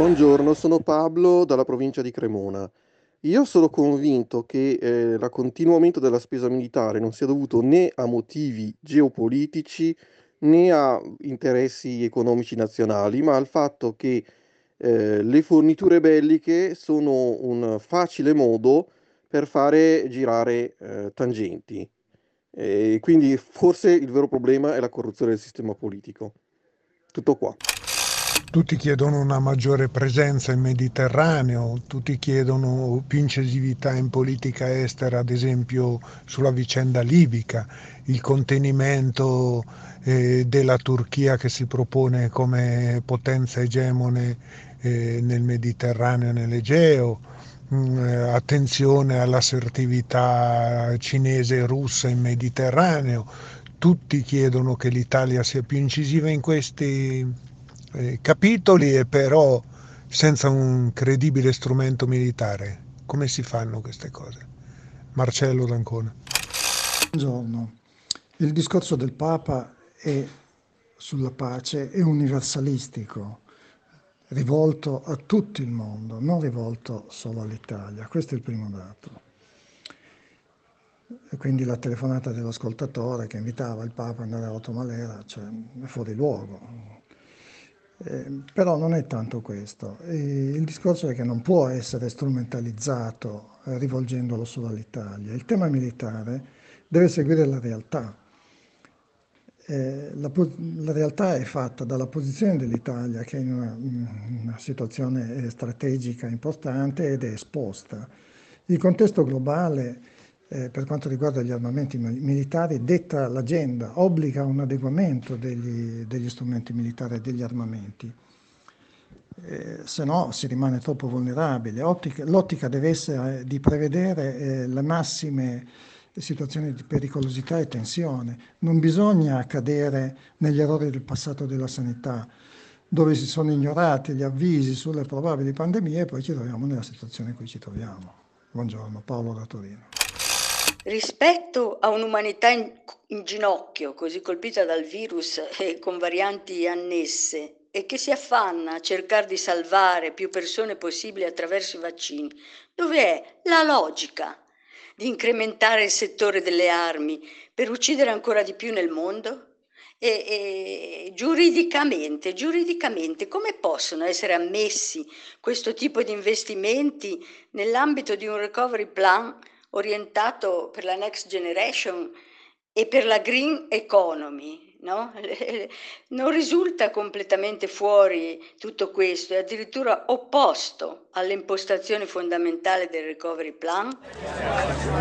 Buongiorno, sono Pablo dalla provincia di Cremona. Io sono convinto che il continuo aumento della spesa militare non sia dovuto né a motivi geopolitici né a interessi economici nazionali, ma al fatto che le forniture belliche sono un facile modo per fare girare tangenti. Quindi forse il vero problema è la corruzione del sistema politico. Tutto qua. Tutti chiedono una maggiore presenza in Mediterraneo, tutti chiedono più incisività in politica estera, ad esempio sulla vicenda libica, il contenimento della Turchia che si propone come potenza egemone nel Mediterraneo e nell'Egeo, attenzione all'assertività cinese e russa in Mediterraneo. Tutti chiedono che l'Italia sia più incisiva in questi capitoli, e però senza un credibile strumento militare. Come si fanno queste cose? Marcello d'Ancona. Buongiorno. Il discorso del Papa sulla pace è universalistico, rivolto a tutto il mondo, non rivolto solo all'Italia. Questo è il primo dato. E quindi la telefonata dell'ascoltatore che invitava il Papa ad andare a Otto Malera, cioè, è fuori luogo. Però non è tanto questo. Il discorso è che non può essere strumentalizzato rivolgendolo solo all'Italia. Il tema militare deve seguire la realtà. La realtà è fatta dalla posizione dell'Italia, che è in una situazione strategica importante ed è esposta. Il contesto globale, per quanto riguarda gli armamenti militari, detta l'agenda, obbliga un adeguamento degli strumenti militari e degli armamenti. Se no si rimane troppo vulnerabile. L'ottica deve essere di prevedere le massime situazioni di pericolosità e tensione. Non bisogna cadere negli errori del passato della sanità, dove si sono ignorati gli avvisi sulle probabili pandemie e poi ci troviamo nella situazione in cui ci troviamo. Buongiorno, Paolo da Torino. Rispetto a un'umanità in ginocchio, così colpita dal virus e con varianti annesse, e che si affanna a cercare di salvare più persone possibili attraverso i vaccini, dove è la logica di incrementare il settore delle armi per uccidere ancora di più nel mondo? E giuridicamente, come possono essere ammessi questo tipo di investimenti nell'ambito di un recovery plan orientato per la next generation e per la green economy, no? Non risulta completamente fuori tutto questo, è addirittura opposto all'impostazione fondamentale del recovery plan?